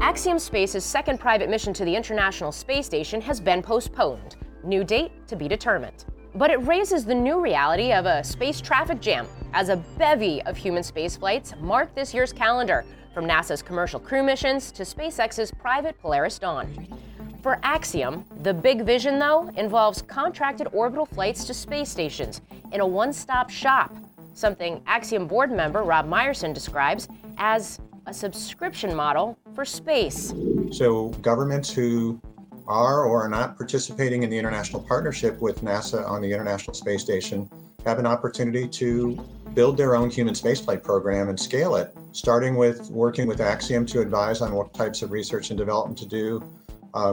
Axiom Space's second private mission to the International Space Station has been postponed. New date to be determined. But it raises the new reality of a space traffic jam as a bevy of human space flights mark this year's calendar, from NASA's commercial crew missions to SpaceX's private Polaris Dawn. For Axiom, the big vision, though, involves contracted orbital flights to space stations in a one-stop shop, something Axiom board member Rob Meyerson describes as a subscription model for space. So governments who are or are not participating in the international partnership with NASA on the International Space Station have an opportunity to build their own human spaceflight program and scale it, starting with working with Axiom to advise on what types of research and development to do,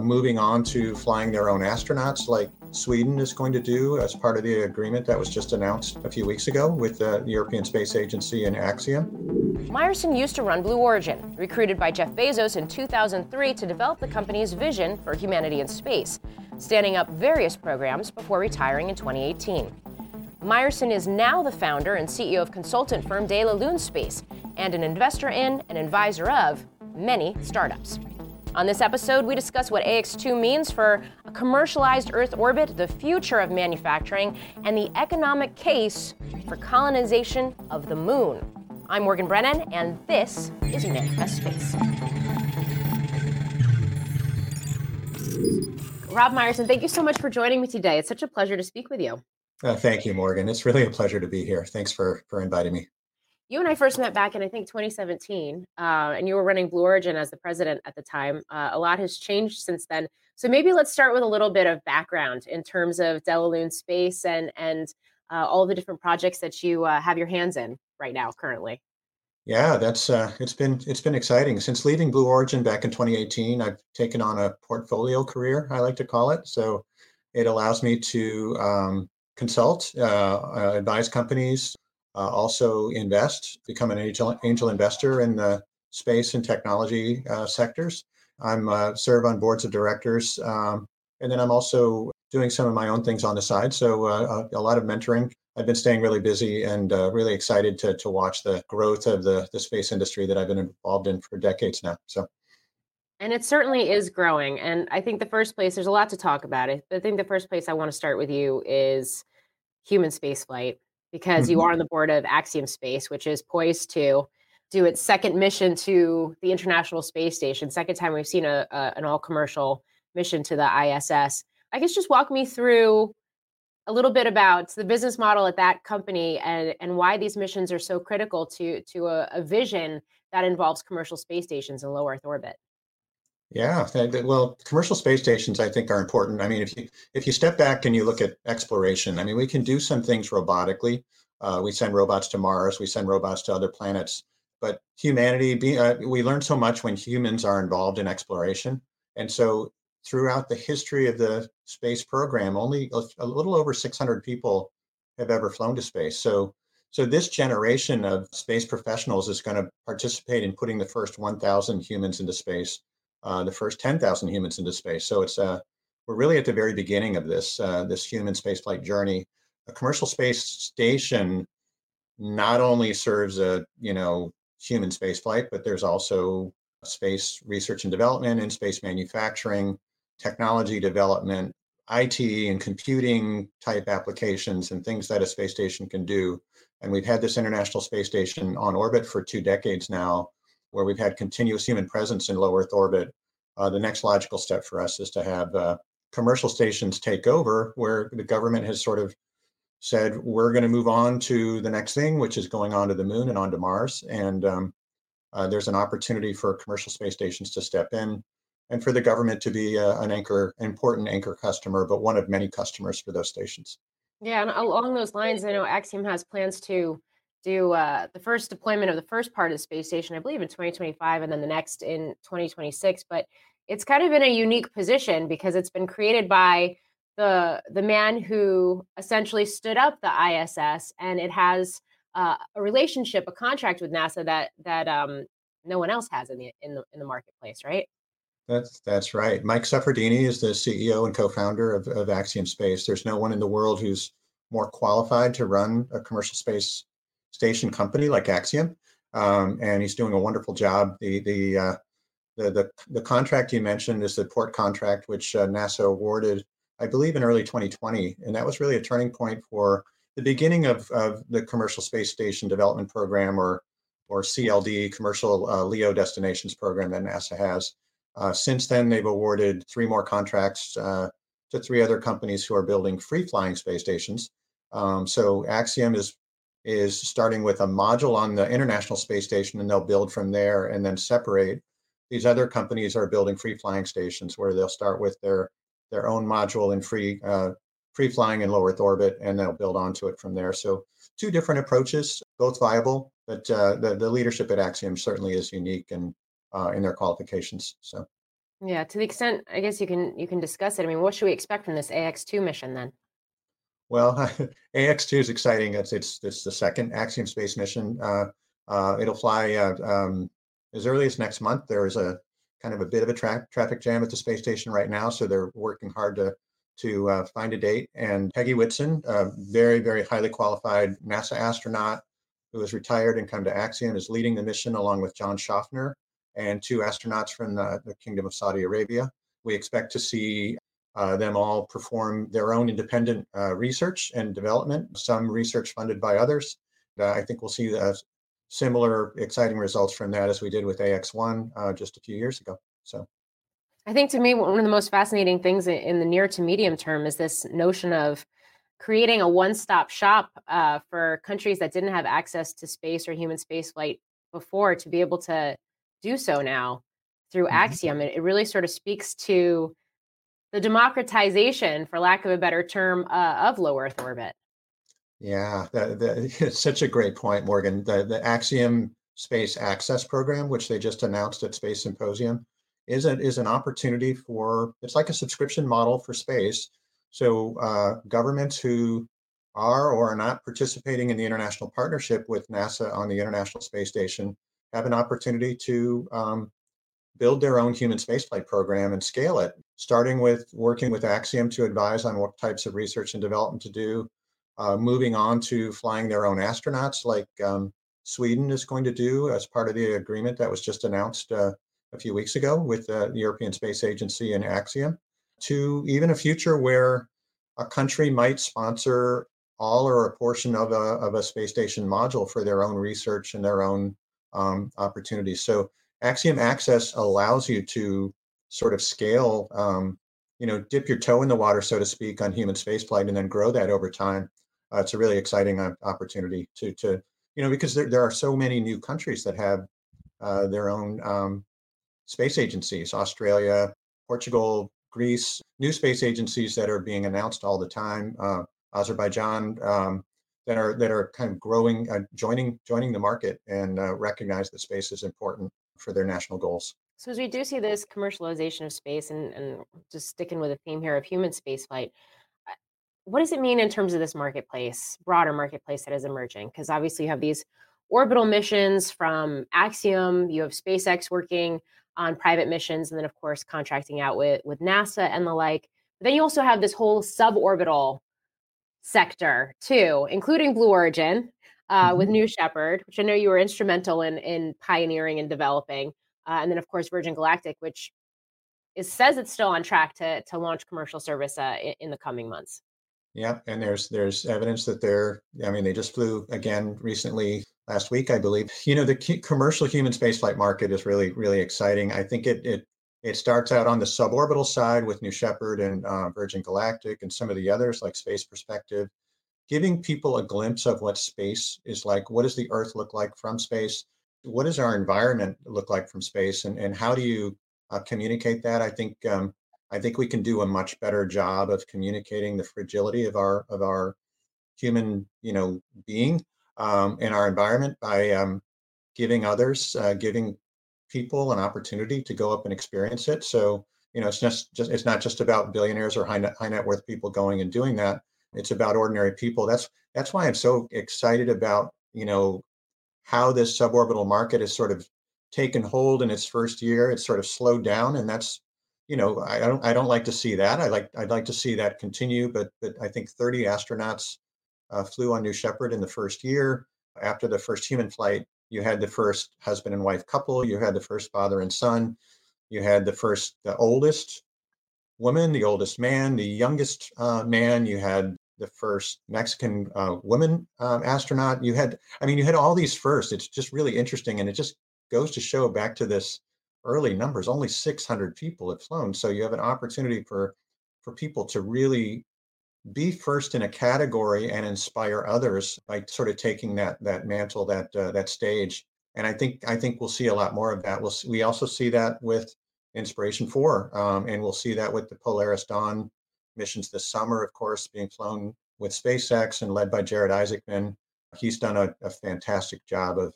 moving on to flying their own astronauts like Sweden is going to do as part of the agreement that was just announced a few weeks ago with the European Space Agency and Axiom. Meyerson used to run Blue Origin, recruited by Jeff Bezos in 2003 to develop the company's vision for humanity in space, standing up various programs before retiring in 2018. Meyerson is now the founder and CEO of consultant firm De La Lune Space and an investor in and advisor of many startups. On this episode, we discuss what Ax-2 means for a commercialized Earth orbit, the future of manufacturing, and the economic case for colonization of the moon. I'm Morgan Brennan, and this is Manifest Space. Rob Meyerson, thank you so much for joining me today. It's such a pleasure to speak with you. Thank you, Morgan. It's really a pleasure to be here. Thanks for inviting me. You and I first met back in, I think, 2017, and you were running Blue Origin as the president at the time. A lot has changed since then. So maybe let's start with a little bit of background in terms of De La Lune Space and all the different projects that you have your hands in right now, currently. Yeah, that's it's been exciting. Since leaving Blue Origin back in 2018, I've taken on a portfolio career, I like to call it. So it allows me to consult, advise companies, also invest, become an angel investor in the space and technology sectors. I'm serve on boards of directors, and then I'm also doing some of my own things on the side. So a lot of mentoring. I've been staying really busy and really excited to watch the growth of the space industry that I've been involved in for decades now. So. And it certainly is growing. And I think the first place, there's a lot to talk about it, but I think the first place I want to start with you is human spaceflight, because you are on the board of Axiom Space, which is poised to do its second mission to the International Space Station. Second time we've seen an all-commercial mission to the ISS. I guess just walk me through a little bit about the business model at that company and why these missions are so critical to a vision that involves commercial space stations in low Earth orbit. Yeah, well, commercial space stations, I think, are important. I mean, if you step back and you look at exploration, I mean, we can do some things robotically. We send robots to Mars, we send robots to other planets. But humanity, we learn so much when humans are involved in exploration. And so throughout the history of the space program, only a little over 600 people have ever flown to space. So this generation of space professionals is going to participate in putting the first 1,000 humans into space. The first 10,000 humans into space. So it's we're really at the very beginning of this human spaceflight journey. A commercial space station not only serves human spaceflight, but there's also space research and development and space manufacturing, technology development, IT and computing type applications and things that a space station can do. And we've had this International Space Station on orbit for 2 decades now, where we've had continuous human presence in low Earth orbit. The next logical step for us is to have commercial stations take over, where the government has sort of said, we're going to move on to the next thing, which is going onto the moon and onto Mars. And there's an opportunity for commercial space stations to step in and for the government to be an important anchor customer, but one of many customers for those stations. Yeah, and along those lines, I know Axiom has plans to do the first deployment of the first part of the space station, I believe, in 2025, and then the next in 2026. But it's kind of in a unique position because it's been created by the man who essentially stood up the ISS, and it has a relationship, a contract with NASA that no one else has in the marketplace, right? That's right. Mike Suffredini is the CEO and co-founder of Axiom Space. There's no one in the world who's more qualified to run a commercial space station company like Axiom, and he's doing a wonderful job. The contract you mentioned is the port contract, which NASA awarded, I believe, in early 2020, and that was really a turning point for the beginning of the commercial space station development program, or CLD, commercial LEO destinations program that NASA has. Since then, they've awarded 3 more contracts to 3 other companies who are building free-flying space stations. So Axiom is starting with a module on the International Space Station, and they'll build from there and then separate. These other companies are building free-flying stations where they'll start with their own module in free-flying in low Earth orbit, and they'll build onto it from there. So 2 different approaches, both viable, but the leadership at Axiom certainly is unique and in their qualifications. So, yeah, to the extent, I guess you can discuss it. I mean, what should we expect from this Ax-2 mission then? Well, Ax-2 is exciting. It's the second Axiom Space mission. It'll fly as early as next month. There is a kind of a bit of a traffic jam at the space station right now, so they're working hard to find a date. And Peggy Whitson, a very, very highly qualified NASA astronaut who is retired and come to Axiom, is leading the mission along with John Schaffner and 2 astronauts from the Kingdom of Saudi Arabia. We expect to see them all perform their own independent research and development, some research funded by others. I think we'll see similar exciting results from that as we did with AX-1 just a few years ago. So, I think to me, one of the most fascinating things in the near to medium term is this notion of creating a one-stop shop for countries that didn't have access to space or human spaceflight before to be able to do so now through Axiom. It really sort of speaks to the democratization, for lack of a better term, of low Earth orbit. Yeah, it's such a great point, Morgan. The Axiom Space Access Program, which they just announced at Space Symposium, is an opportunity it's like a subscription model for space. So governments who are or are not participating in the international partnership with NASA on the International Space Station have an opportunity to build their own human spaceflight program and scale it, starting with working with Axiom to advise on what types of research and development to do, moving on to flying their own astronauts like Sweden is going to do as part of the agreement that was just announced a few weeks ago with the European Space Agency and Axiom, to even a future where a country might sponsor all or a portion of a space station module for their own research and their own opportunities. So Axiom Access allows you to sort of scale, dip your toe in the water, so to speak, on human spaceflight, and then grow that over time. It's a really exciting opportunity to because there are so many new countries that have their own space agencies, Australia, Portugal, Greece, new space agencies that are being announced all the time, Azerbaijan, that are kind of growing, joining the market, and recognize that space is important for their national goals. So as we do see this commercialization of space, and just sticking with the theme here of human spaceflight, what does it mean in terms of this marketplace, broader marketplace that is emerging? Because obviously you have these orbital missions from Axiom, you have SpaceX working on private missions, and then of course contracting out with NASA and the like. But then you also have this whole suborbital sector too, including Blue Origin with New Shepard, which I know you were instrumental in pioneering and developing, and then of course Virgin Galactic, which says it's still on track to launch commercial service in the coming months. Yeah, and there's evidence that they just flew again recently last week, I believe. The commercial human spaceflight market is really, really exciting. I think it starts out on the suborbital side with New Shepard and Virgin Galactic and some of the others like Space Perspective, giving people a glimpse of what space is like. What does the Earth look like from space? What does our environment look like from space? And how do you communicate that? I think we can do a much better job of communicating the fragility of our human being in our environment by giving others, giving people an opportunity to go up and experience it. So, you know, it's not just about billionaires or high net worth people going and doing that. It's about ordinary people. That's why I'm so excited about, you know, how this suborbital market has sort of taken hold in its first year. It's sort of slowed down, and that's, you know, I don't like to see that. I'd like to see that continue, but I think 30 astronauts flew on New Shepard in the first year. After the first human flight, you had the first husband and wife couple, you had the first father and son, you had the oldest woman, the oldest man, the youngest man, you had the first Mexican woman astronaut. You had all these firsts. It's just really interesting, and it just goes to show, back to this early numbers, only 600 people have flown. So you have an opportunity for people to really be first in a category and inspire others by sort of taking that mantle, that stage. And I think we'll see a lot more of that. We also see that with Inspiration4, and we'll see that with the Polaris Dawn missions this summer, of course, being flown with SpaceX and led by Jared Isaacman. He's done a fantastic job of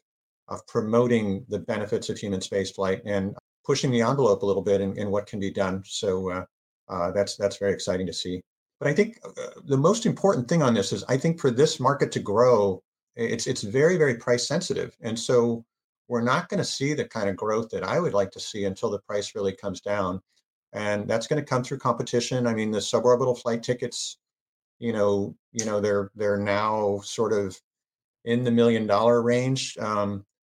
promoting the benefits of human spaceflight and pushing the envelope a little bit in what can be done. So that's very exciting to see. But I think the most important thing on this is, I think for this market to grow, it's very, very price sensitive. And so we're not going to see the kind of growth that I would like to see until the price really comes down. And that's going to come through competition. I mean, the suborbital flight tickets, you know, they're now sort of in the $1 million range.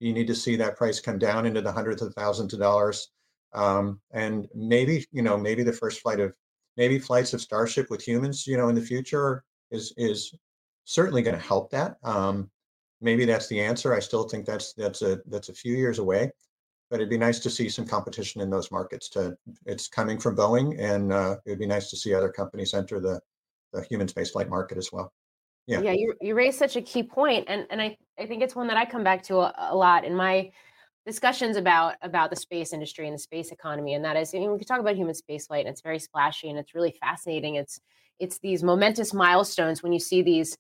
You need to see that price come down into the hundreds of thousands of dollars. And maybe, you know, maybe the first flights of Starship with humans, you know, in the future is certainly going to help that. Maybe that's the answer. I still think that's a few years away, but it'd be nice to see some competition in those markets. It's coming from Boeing, and it'd be nice to see other companies enter the human spaceflight market as well. Yeah. Yeah, you raised such a key point, and I think it's one that I come back to a lot in my discussions about the space industry and the space economy, and that is, I mean, we can talk about human spaceflight, and it's very splashy, and it's really fascinating. It's these momentous milestones when you see these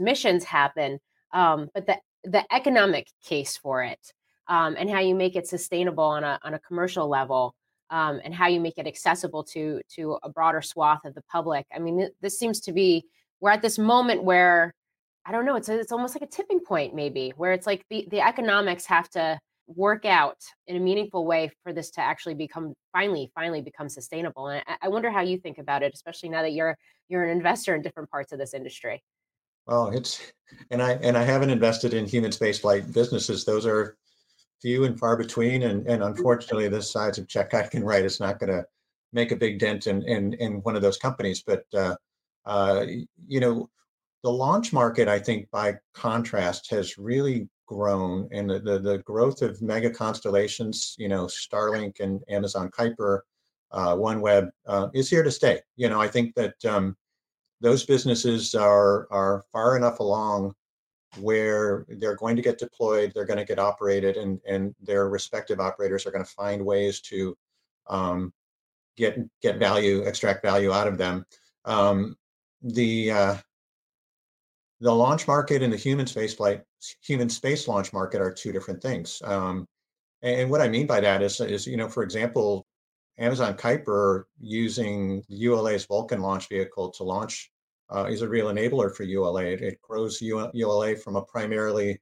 missions happen, but the economic case for it, and how you make it sustainable on a commercial level, and how you make it accessible to a broader swath of the public. I mean, this seems to be, we're at this moment where, I don't know, it's almost like a tipping point, maybe, where it's like the economics have to work out in a meaningful way for this to actually become finally become sustainable. And I wonder how you think about it, especially now that you're an investor in different parts of this industry. Well, I haven't invested in human spaceflight businesses. Those are few and far between, and unfortunately, the size of check I can write is not going to make a big dent in one of those companies. But you know, the launch market, I think, by contrast, has really grown, and the growth of mega constellations, you know, Starlink and Amazon Kuiper, OneWeb, is here to stay. You know, I think that those businesses are far enough along where they're going to get deployed, they're going to get operated, and their respective operators are going to find ways to get value, extract value out of them. The launch market and the human space launch market are two different things. And what I mean by that is, you know, for example, Amazon Kuiper using ULA's Vulcan launch vehicle to launch is a real enabler for ULA. It grows ULA from a primarily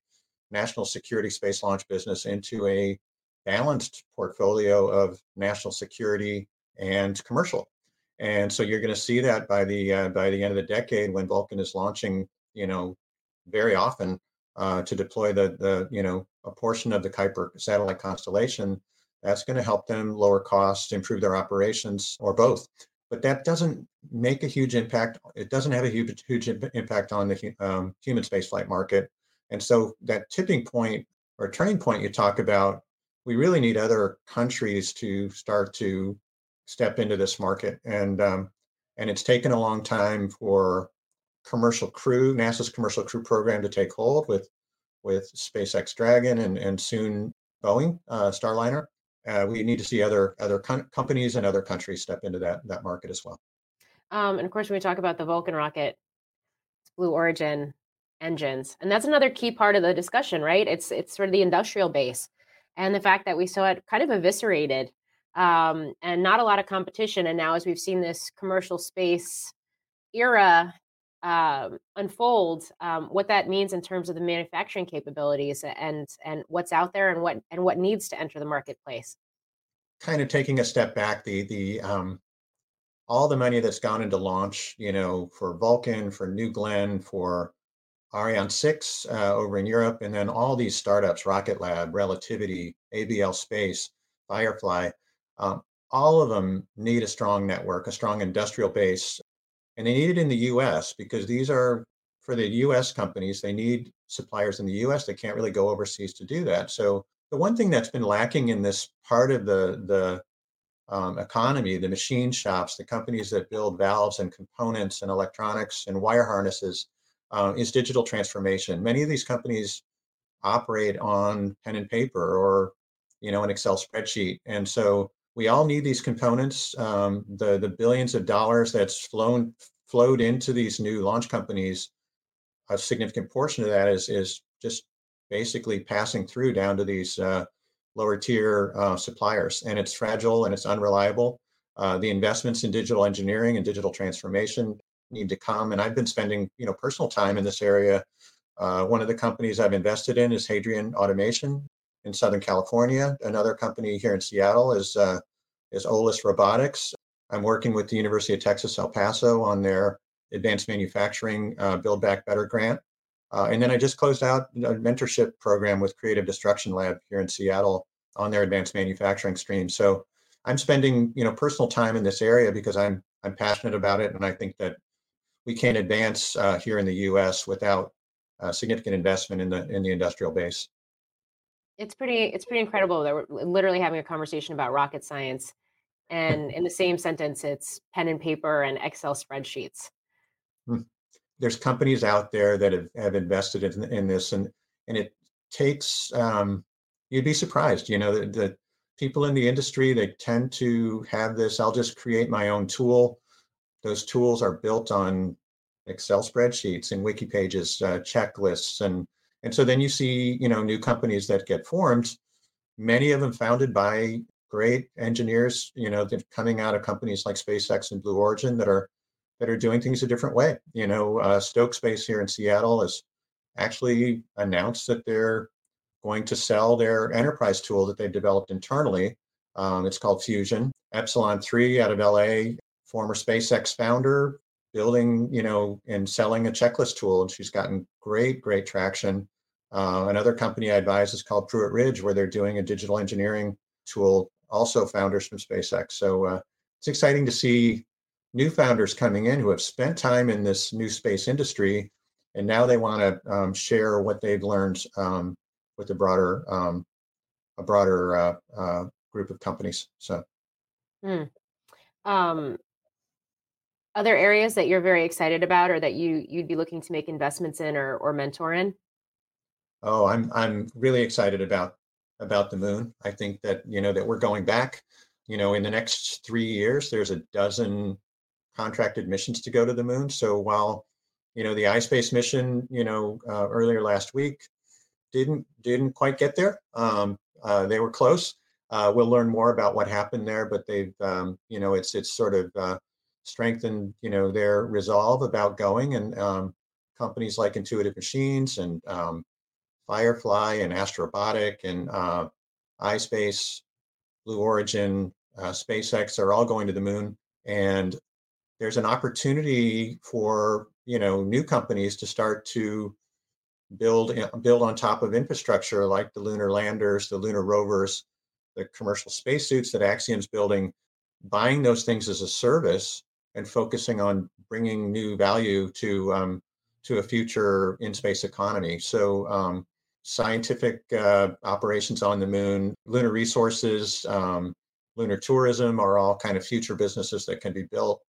national security space launch business into a balanced portfolio of national security and commercial. And so you're going to see that by the end of the decade, when Vulcan is launching, you know, very often to deploy the you know, a portion of the Kuiper satellite constellation. That's going to help them lower costs, improve their operations, or both. But that doesn't make a huge impact. It doesn't have a huge impact on the human spaceflight market. And so that tipping point or turning point you talk about, we really need other countries to start to step into this market, and it's taken a long time for commercial crew, NASA's commercial crew program, to take hold with SpaceX Dragon and soon Boeing Starliner. We need to see other companies and other countries step into that market as well. And of course, when we talk about the Vulcan rocket, Blue Origin, engines. And that's another key part of the discussion, right? It's sort of the industrial base and the fact that we saw it kind of eviscerated and not a lot of competition. And now as we've seen this commercial space era unfold, what that means in terms of the manufacturing capabilities and what's out there and what needs to enter the marketplace. Kind of taking a step back, the all the money that's gone into launch, you know, for Vulcan, for New Glenn, for Ariane 6 over in Europe, and then all these startups, Rocket Lab, Relativity, ABL Space, Firefly, all of them need a strong network, a strong industrial base, and they need it in the U.S. because these are, for the U.S. companies, they need suppliers in the U.S. They can't really go overseas to do that. So the one thing that's been lacking in this part of the economy, the machine shops, the companies that build valves and components and electronics and wire harnesses, is digital transformation. Many of these companies operate on pen and paper or, you know, an Excel spreadsheet. And so we all need these components. The billions of dollars that's flowed into these new launch companies, a significant portion of that is just basically passing through down to these lower tier suppliers, and it's fragile and it's unreliable. The investments in digital engineering and digital transformation need to come. And I've been spending, you know, personal time in this area. One of the companies I've invested in is Hadrian Automation in Southern California. Another company here in Seattle is Olis Robotics. I'm working with the University of Texas, El Paso on their advanced manufacturing Build Back Better grant. And then I just closed out a mentorship program with Creative Destruction Lab here in Seattle on their advanced manufacturing stream. So I'm spending, you know, personal time in this area because I'm passionate about it. And I think that we can't advance here in the U.S. without significant investment in the industrial base. It's pretty incredible that we're literally having a conversation about rocket science. And in the same sentence, it's pen and paper and Excel spreadsheets. There's companies out there that have invested in this, and it takes, you'd be surprised, you know, the people in the industry, they tend to have this, I'll just create my own tool. Those tools are built on Excel spreadsheets and wiki pages, checklists. And so then you see, you know, new companies that get formed, many of them founded by great engineers, you know, that coming out of companies like SpaceX and Blue Origin that are doing things a different way. You know, Stoke Space here in Seattle has actually announced that they're going to sell their enterprise tool that they've developed internally. It's called Fusion. Epsilon 3 out of LA, former SpaceX founder, building, you know, and selling a checklist tool. And she's gotten great, great traction. Another company I advise is called Pruitt Ridge, where they're doing a digital engineering tool, also founders from SpaceX. So it's exciting to see new founders coming in who have spent time in this new space industry, and now they want to share what they've learned with a broader group of companies. So, other areas that you're very excited about, or that you'd be looking to make investments in or mentor in? Oh, I'm really excited about the moon. I think that, you know, that we're going back. You know, in the next 3 years, there's a dozen contracted missions to go to the moon. So while, you know, the iSpace mission, you know, earlier last week didn't quite get there. They were close. We'll learn more about what happened there, but they've, you know, it's sort of strengthened, you know, their resolve about going, and companies like Intuitive Machines and Firefly and Astrobotic and iSpace, Blue Origin, SpaceX are all going to the moon. And there's an opportunity for, you know, new companies to start to build on top of infrastructure like the lunar landers, the lunar rovers, the commercial spacesuits that Axiom's building, buying those things as a service and focusing on bringing new value to a future in-space economy. So scientific operations on the moon, lunar resources, lunar tourism are all kind of future businesses that can be built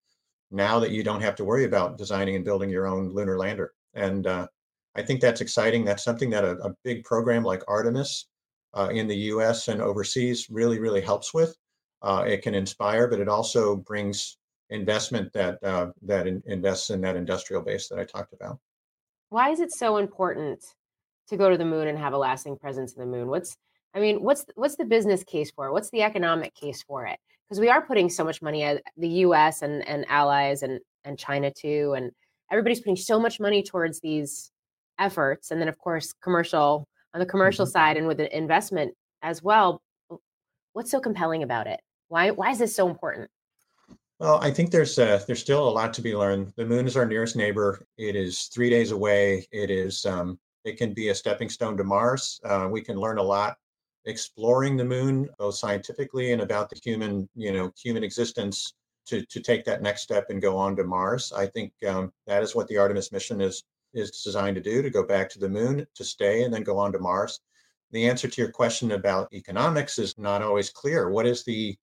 now that you don't have to worry about designing and building your own lunar lander. And I think that's exciting. That's something that a big program like Artemis in the US and overseas really, really helps with. It can inspire, but it also brings investment that invests in that industrial base that I talked about. Why is it so important to go to the moon and have a lasting presence in the moon? What's the business case for it? What's the economic case for it? Because we are putting so much money at the U.S. and allies and China too, and everybody's putting so much money towards these efforts. And then, of course, on the commercial mm-hmm. side and with the investment as well. What's so compelling about it? Why is this so important? Well, I think there's still a lot to be learned. The moon is our nearest neighbor. It is 3 days away. It is it can be a stepping stone to Mars. We can learn a lot exploring the moon, both scientifically and about the human existence to take that next step and go on to Mars. I think that is what the Artemis mission is designed to do, to go back to the moon, to stay, and then go on to Mars. The answer to your question about economics is not always clear. What is the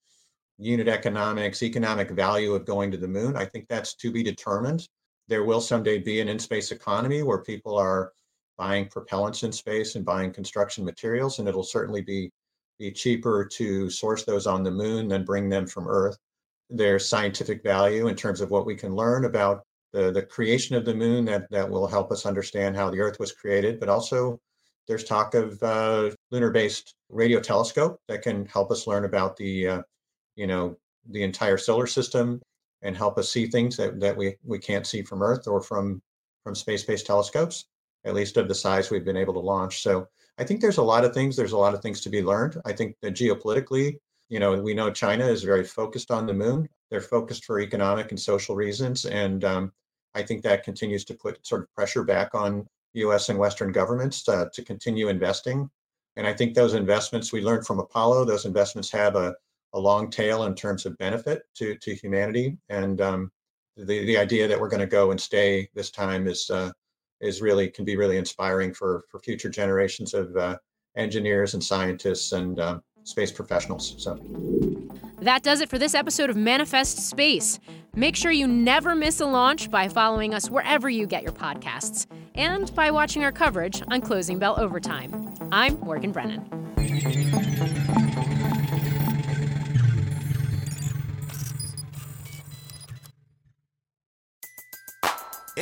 unit economic value of going to the moon? I think that's to be determined. There will someday be an in-space economy where people are buying propellants in space and buying construction materials, and it'll certainly be cheaper to source those on the moon than bring them from Earth. There's scientific value in terms of what we can learn about the creation of the moon that will help us understand how the Earth was created, but also there's talk of lunar-based radio telescope that can help us learn about the entire solar system and help us see things that we can't see from Earth or from space-based telescopes, at least of the size we've been able to launch. So I think there's a lot of things. There's a lot of things to be learned. I think that geopolitically, we know China is very focused on the moon. They're focused for economic and social reasons. And I think that continues to put sort of pressure back on U.S. and Western governments to continue investing. And I think those investments, we learned from Apollo, those investments have a long tail in terms of benefit to humanity. And the idea that we're going to go and stay this time can be really inspiring for future generations of engineers and scientists and space professionals. So that does it for this episode of Manifest Space. Make sure you never miss a launch by following us wherever you get your podcasts and by watching our coverage on Closing Bell Overtime. I'm Morgan Brennan.